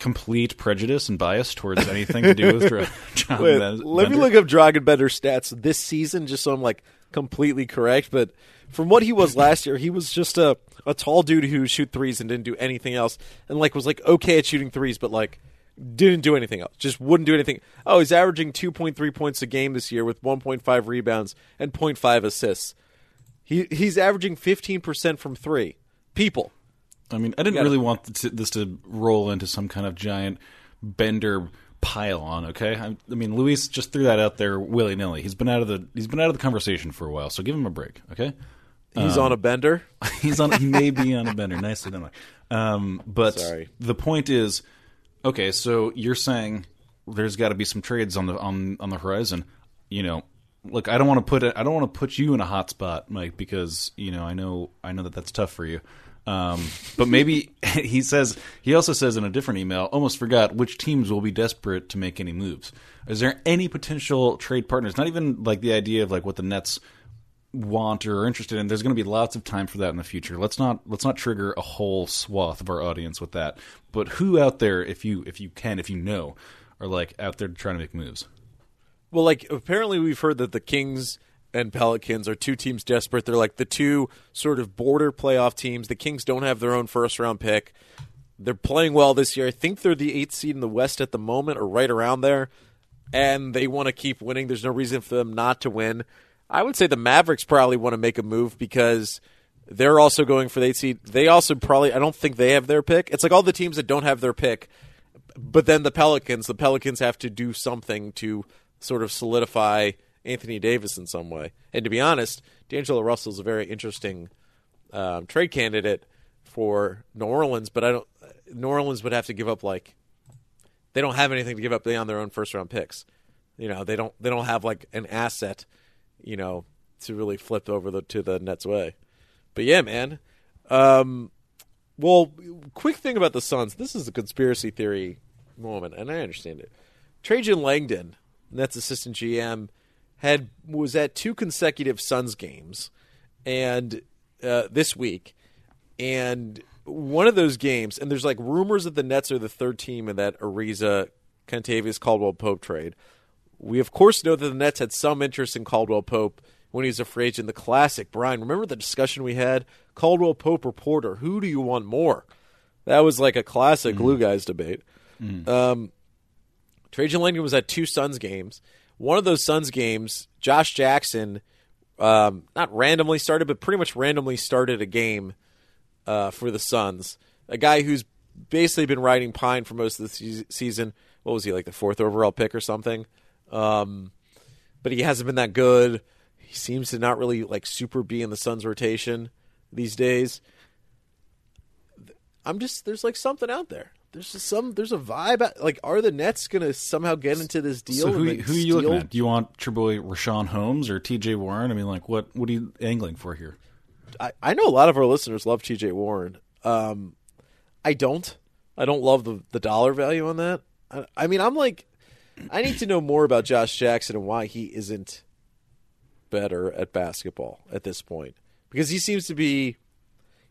complete prejudice and bias towards anything to do with Dra- John Wait, Bender. Let me look up Dragan Bender's stats this season just so I'm like completely correct, but from what he was last year, he was just a, a tall dude who shoot threes and didn't do anything else, and like was like okay at shooting threes, but like didn't do anything else. Just wouldn't do anything. Oh, he's averaging two point three points a game this year with one point five rebounds and zero point five assists. He he's averaging fifteen percent from three. People. I mean, I didn't really want this to roll into some kind of giant Bender pile on, okay? I, I mean, Luis just threw that out there willy nilly. He's been out of the he's been out of the conversation for a while, so give him a break, okay? He's um, on a bender. He's on. He may be on a bender. Nicely done, Mike. Um, but Sorry. The point is, okay. So you're saying there's got to be some trades on the on on the horizon. You know, look, I don't want to put a, I don't want to put you in a hot spot, Mike, because you know I know I know that that's tough for you. Um, but maybe he says he also says in a different email, almost forgot which teams will be desperate to make any moves. Is there any potential trade partners? Not even like the idea of like what the Nets want or are interested in. There's going to be lots of time for that in the future. Let's not let's not trigger a whole swath of our audience with that. But who out there, if you if you can, if you know, are like out there trying to make moves? Well, like apparently we've heard that the Kings and Pelicans are two teams desperate. They're like the two sort of border playoff teams. The Kings don't have their own first-round pick. They're playing well this year. I think they're the eighth seed in the West at the moment or right around there, and they want to keep winning. There's no reason for them not to win. I would say the Mavericks probably want to make a move because they're also going for the eighth seed. They also probably – I don't think they have their pick. It's like all the teams that don't have their pick, but then the Pelicans. The Pelicans have to do something to sort of solidify – Anthony Davis in some way. And to be honest, D'Angelo Russell is a very interesting um, trade candidate for New Orleans, but I don't. New Orleans would have to give up like they don't have anything to give up beyond their own first round picks. You know, they don't. They don't have like an asset, you know, to really flip over the, to the Nets' way. But yeah, man. Um, well, quick thing about the Suns. This is a conspiracy theory moment, and I understand it. Trajan Langdon, Nets assistant G M. Had was at two consecutive Suns games, and uh, this week, and one of those games, and there's like rumors that the Nets are the third team in that Ariza, Kentavious Caldwell-Pope trade. We of course know that the Nets had some interest in Caldwell-Pope when he was a free agent. The classic Brian, remember the discussion we had? Caldwell-Pope or Porter? Who do you want more? That was like a classic mm. Glue Guys debate. Mm. Um, Trajan Langdon was at two Suns games. One of those Suns games, Josh Jackson, um, not randomly started, but pretty much randomly started a game uh, for the Suns. A guy who's basically been riding pine for most of the se- season. What was he, like the fourth overall pick or something? Um, but he hasn't been that good. He seems to not really like super be in the Suns rotation these days. I'm just there's like something out there. There's just some. There's a vibe. Like, are the Nets gonna somehow get into this deal? So who, and who are you steal? looking at? Do you want your boy Rashawn Holmes or T J Warren? I mean, like, what what are you angling for here? I, I know a lot of our listeners love T J Warren. Um, I don't. I don't love the the dollar value on that. I, I mean, I'm like, I need to know more about Josh Jackson and why he isn't better at basketball at this point because he seems to be.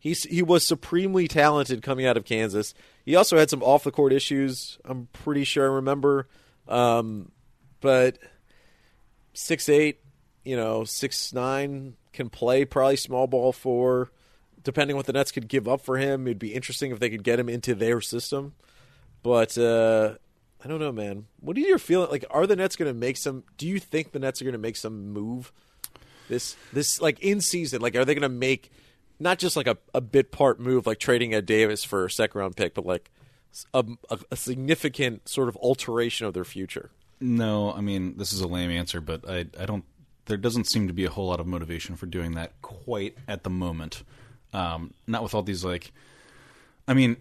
He's, he was supremely talented coming out of Kansas. He also had some off-the-court issues, I'm pretty sure I remember. Um, but six eight, you know, six nine, can play probably small ball four. Depending what the Nets could give up for him, it'd be interesting if they could get him into their system. But uh, I don't know, man. What are your feeling? Like, are the Nets going to make some – do you think the Nets are going to make some move this, this like, in season? Like, are they going to make – not just like a, a bit part move like trading Ed Davis for a second round pick, but like a, a, a significant sort of alteration of their future? No, I mean, this is a lame answer, but I I don't. There doesn't seem to be a whole lot of motivation for doing that quite at the moment. Um, not with all these like, I mean,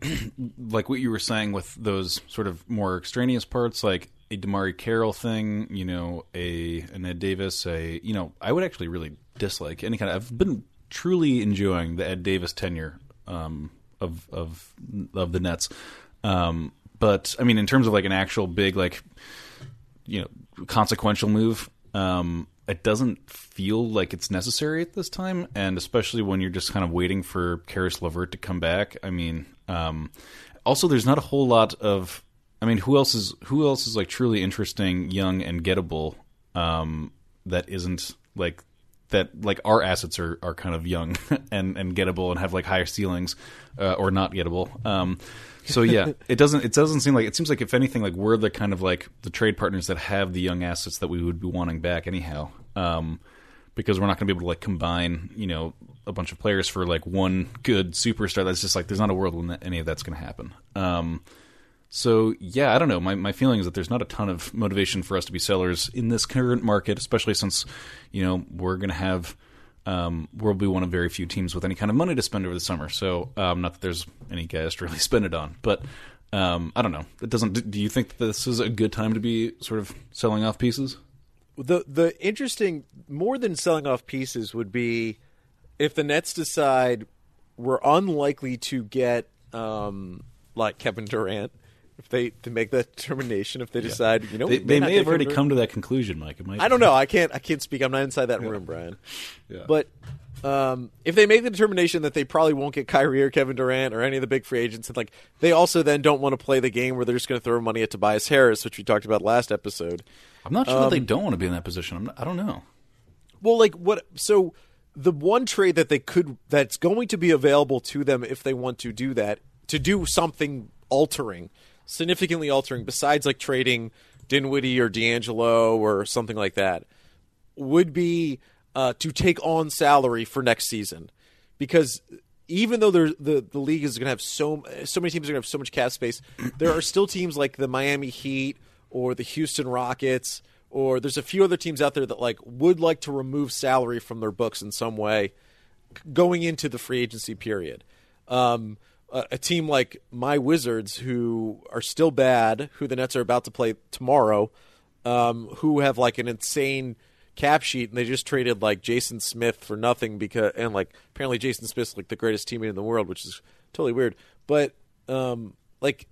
like what you were saying with those sort of more extraneous parts, like a Damari Carroll thing, you know, a an Ed Davis, a you know, I would actually really dislike any kind of. I've been truly enjoying the Ed Davis tenure um, of of of the Nets, um, but I mean, in terms of like an actual big, like, you know, consequential move, um, it doesn't feel like it's necessary at this time, and especially when you're just kind of waiting for Caris LeVert to come back. I mean, um, also there's not a whole lot of, I mean, who else is who else is like truly interesting, young, and gettable um, that isn't like. That like our assets are, are kind of young and, and gettable and have like higher ceilings uh, or not gettable. Um, so yeah, it doesn't it doesn't seem like it seems like if anything like we're the kind of like the trade partners that have the young assets that we would be wanting back anyhow, um, because we're not going to be able to like combine you know a bunch of players for like one good superstar. That's just like there's not a world when any of that's going to happen. Um, so yeah, I don't know. My my feeling is that there's not a ton of motivation for us to be sellers in this current market, especially since, you know, we're going to have um, we'll be one of very few teams with any kind of money to spend over the summer. So um, not that there's any guys to really spend it on, but um, I don't know. It doesn't. Do you think this is a good time to be sort of selling off pieces? The the interesting more than selling off pieces would be if the Nets decide we're unlikely to get um, like Kevin Durant. If they to make that determination, if they yeah. decide, you know, they, they may have already come to that conclusion, Mike. It might I don't know. I can't. I can't speak. I'm not inside that yeah. room, Brian. Yeah. But um, if they make the determination that they probably won't get Kyrie or Kevin Durant or any of the big free agents, and like they also then don't want to play the game where they're just going to throw money at Tobias Harris, which we talked about last episode. I'm not sure um, that they don't want to be in that position. I'm not, I don't know. Well, like what? So the one trade that they could that's going to be available to them if they want to do that to do something altering. Significantly altering, besides like trading Dinwiddie or D'Angelo or something like that, would be uh, to take on salary for next season. Because even though the the league is going to have so so many teams are going to have so much cap space, there are still teams like the Miami Heat or the Houston Rockets or there's a few other teams out there that like would like to remove salary from their books in some way going into the free agency period. Um, A team like my Wizards, who are still bad, who the Nets are about to play tomorrow, um, who have like an insane cap sheet, and they just traded like Jason Smith for nothing because, and like apparently Jason Smith's like the greatest teammate in the world, which is totally weird. But um, like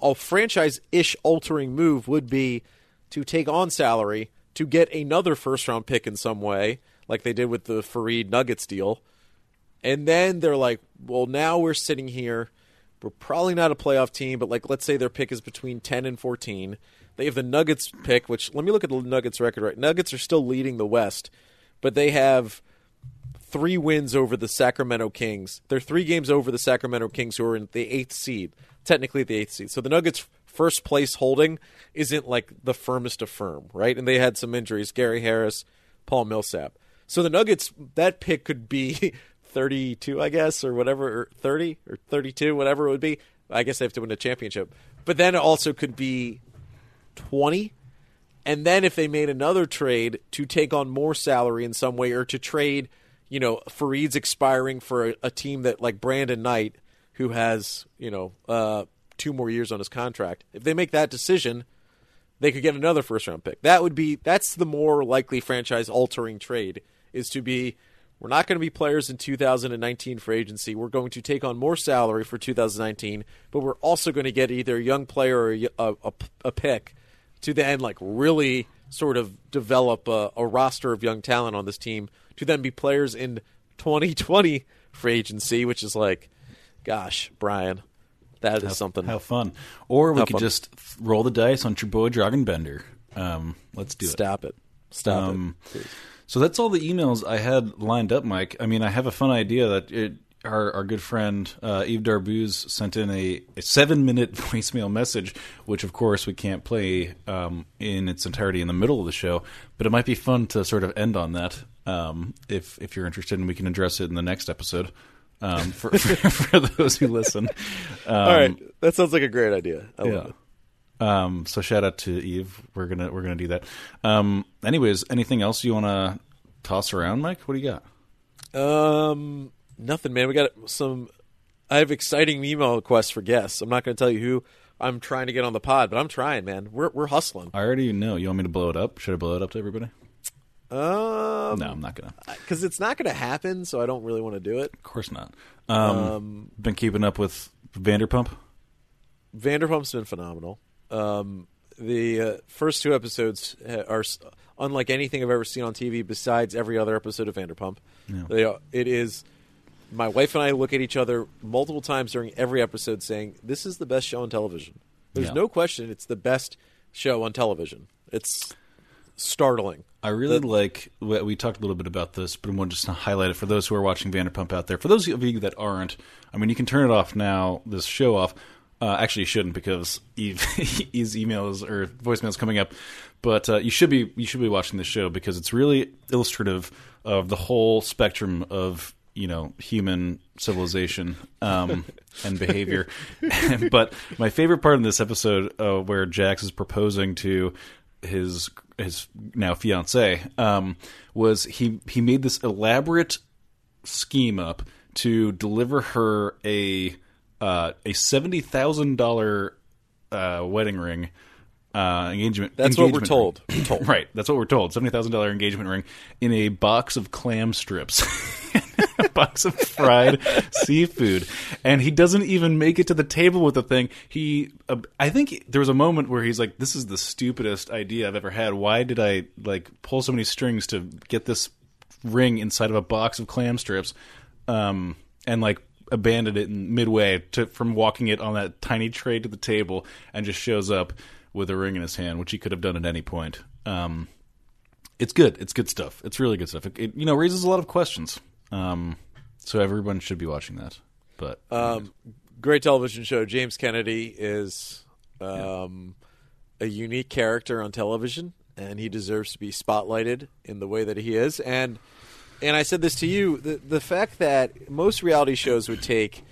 a franchise-ish altering move would be to take on salary to get another first-round pick in some way, like they did with the Fareed Nuggets deal. And then they're like, well, now we're sitting here. We're probably not a playoff team, but like, let's say their pick is between ten and fourteen. They have the Nuggets pick, which let me look at the Nuggets record right. Nuggets are still leading the West, but they have three wins over the Sacramento Kings. They're three games over the Sacramento Kings, who are in the eighth seed, technically the eighth seed. So the Nuggets' first place holding isn't like the firmest of firm, right? And they had some injuries, Gary Harris, Paul Millsap. So the Nuggets, that pick could be thirty-two, I guess, or whatever, or thirty or thirty-two, whatever it would be. I guess they have to win a championship. But then it also could be twenty. And then if they made another trade to take on more salary in some way or to trade, you know, Fareed's expiring for a, a team that like Brandon Knight, who has, you know, uh, two more years on his contract. If they make that decision, they could get another first round pick. That would be that's the more likely franchise altering trade is to be. We're not going to be players in two thousand nineteen for agency. We're going to take on more salary for two thousand nineteen, but we're also going to get either a young player or a, a, a pick to then like really sort of develop a, a roster of young talent on this team to then be players in twenty twenty free agency, which is like, gosh, Brian, that is have, something. Have fun. Or we have could fun. Just roll the dice on your boy Dragon Bender. Um, let's do Stop it. Stop it. Stop um, it. Please. So that's all the emails I had lined up, Mike. I mean, I have a fun idea that it, our, our good friend uh, Eve Darbuz sent in a, a seven-minute voicemail message, which, of course, we can't play um, in its entirety in the middle of the show. But it might be fun to sort of end on that um, if if you're interested, and we can address it in the next episode um, for, for, for those who listen. Um, all right. That sounds like a great idea. I yeah. love it. Um, so shout out to Eve. We're gonna we're gonna do that. Um, anyways, anything else you want to toss around, Mike? What do you got? Um, nothing, man. We got some. I have exciting email requests for guests. I'm not gonna tell you who I'm trying to get on the pod, but I'm trying, man. We're we're hustling. I already know. You want me to blow it up? Should I blow it up to everybody? Um, no, I'm not gonna. Because it's not gonna happen, so I don't really want to do it. Of course not. Um, um, been keeping up with Vanderpump. Vanderpump's been phenomenal. Um, the uh, first two episodes are unlike anything I've ever seen on T V besides every other episode of Vanderpump. Yeah. They are, it is my wife and I look at each other multiple times during every episode saying, this is the best show on television. There's yeah. no question it's the best show on television. It's startling. I really the, like, we talked a little bit about this, but I want to just highlight it for those who are watching Vanderpump out there. For those of you that aren't, I mean, you can turn it off now, this show off. Uh, actually, you shouldn't because Eve's emails or voicemails coming up. But uh, you should be you should be watching this show because it's really illustrative of the whole spectrum of you know human civilization um, and behavior. But my favorite part in this episode, uh, where Jax is proposing to his his now fiancee, um, was he he made this elaborate scheme up to deliver her a. Uh, a seventy thousand dollar uh, wedding ring uh, engagement. That's engagement what we're told. We're told. Right. That's what we're told. Seventy thousand dollar engagement ring in a box of clam strips, a box of fried seafood, and he doesn't even make it to the table with the thing. He, uh, I think there was a moment where he's like, "This is the stupidest idea I've ever had. Why did I like pull so many strings to get this ring inside of a box of clam strips?" Um, and like. Abandoned it in midway to, from walking it on that tiny tray to the table and just shows up with a ring in his hand, which he could have done at any point. Um, it's good. It's good stuff. It's really good stuff. It, it you know, raises a lot of questions. Um, so everyone should be watching that. But um, great television show. James Kennedy is um, yeah. a unique character on television, and he deserves to be spotlighted in the way that he is. And And I said this to you, the the fact that most reality shows would take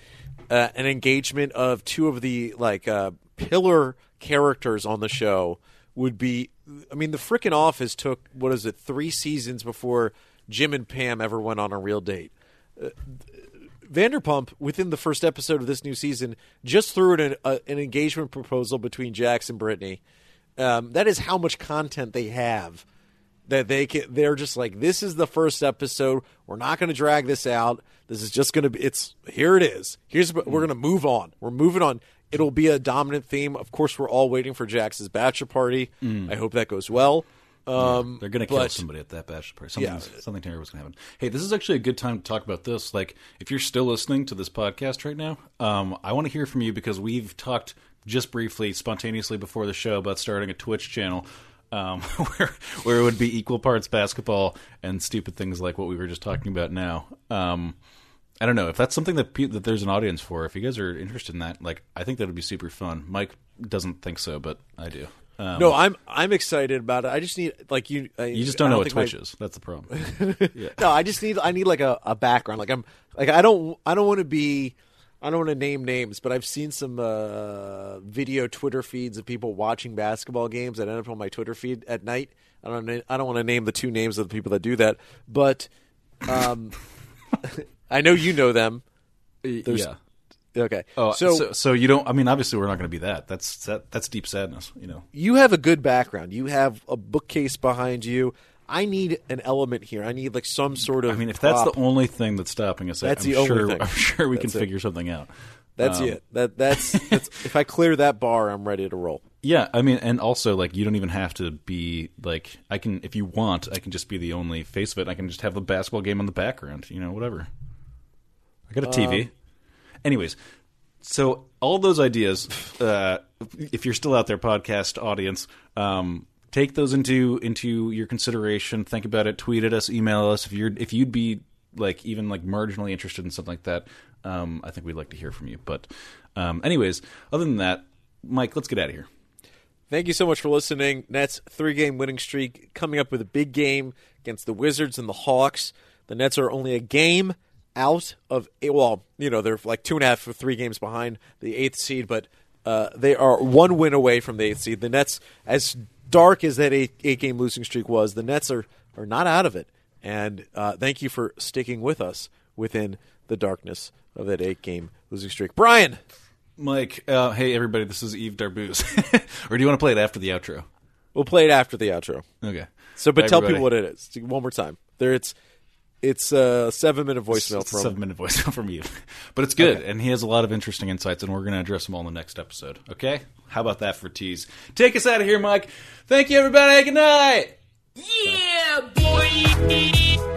uh, an engagement of two of the like uh, pillar characters on the show would be – I mean, the frickin' Office took, what is it, three seasons before Jim and Pam ever went on a real date. Uh, Vanderpump, within the first episode of this new season, just threw in an, uh, an engagement proposal between Jax and Brittany. Um, that is how much content they have. That they can, they're just like, this is the first episode. We're not going to drag this out. This is just going to be. It's here. It is. Here's we're going to move on. We're moving on. It'll be a dominant theme. Of course, we're all waiting for Jax's bachelor party. Mm. I hope that goes well. Um, yeah, they're going to kill somebody at that bachelor party. Something, yeah. something terrible is going to happen. Hey, this is actually a good time to talk about this. Like, if you're still listening to this podcast right now, um, I want to hear from you because we've talked just briefly, spontaneously before the show about starting a Twitch channel. Um, where where it would be equal parts basketball and stupid things like what we were just talking about now. Um, I don't know if that's something that pe- that there's an audience for. If you guys are interested in that, like I think that would be super fun. Mike doesn't think so, but I do. Um, no, I'm I'm excited about it. I just need like you. I, you just don't know don't what Twitch my... is. That's the problem. yeah. No, I just need I need like a, a background. Like I'm like I don't I don't want to be. I don't want to name names, but I've seen some uh, video Twitter feeds of people watching basketball games that end up on my Twitter feed at night. I don't. I don't want to name the two names of the people that do that, but um, I know you know them. There's, yeah. Okay. Oh, so, so so you don't. I mean, obviously, we're not going to be that. That's that, that's deep sadness. You know. You have a good background. You have a bookcase behind you. I need an element here. I need like some sort of. I mean, if prop. That's the only thing that's stopping us, that's I'm the sure, only thing. I'm sure we that's can it. figure something out. That's um, it. That that's, that's if I clear that bar, I'm ready to roll. Yeah, I mean, and also like you don't even have to be like I can if you want. I can just be the only face of it. I can just have the basketball game in the background. You know, whatever. I got a T V. Um, Anyways, so all those ideas, uh, if you're still out there, podcast audience, um, take those into into your consideration. Think about it. Tweet at us. Email us. If you're if you'd be like even like marginally interested in something like that, um, I think we'd like to hear from you. But um, anyways, other than that, Mike, let's get out of here. Thank you so much for listening. Nets three-game winning streak coming up with a big game against the Wizards and the Hawks. The Nets are only a game out of – well, you know, they're like two and a half or three games behind the eighth seed, but uh, they are one win away from the eighth seed. The Nets, as dark as that eight, eight-game losing streak was, the Nets are, are not out of it. And uh, thank you for sticking with us within the darkness of that eight-game losing streak. Brian! Mike, uh, hey, everybody, this is Eve Darbuz. Or do you want to play it after the outro? We'll play it after the outro. Okay. So, but Bye, tell everybody. People what it is. One more time. There, It's it's a seven-minute voicemail it's, it's from... It's a seven-minute voicemail from Eve. But it's good, okay. And he has a lot of interesting insights, and we're going to address them all in the next episode. Okay? How about that for a tease? Take us out of here, Mike. Thank you, everybody. Good night. Yeah, boy.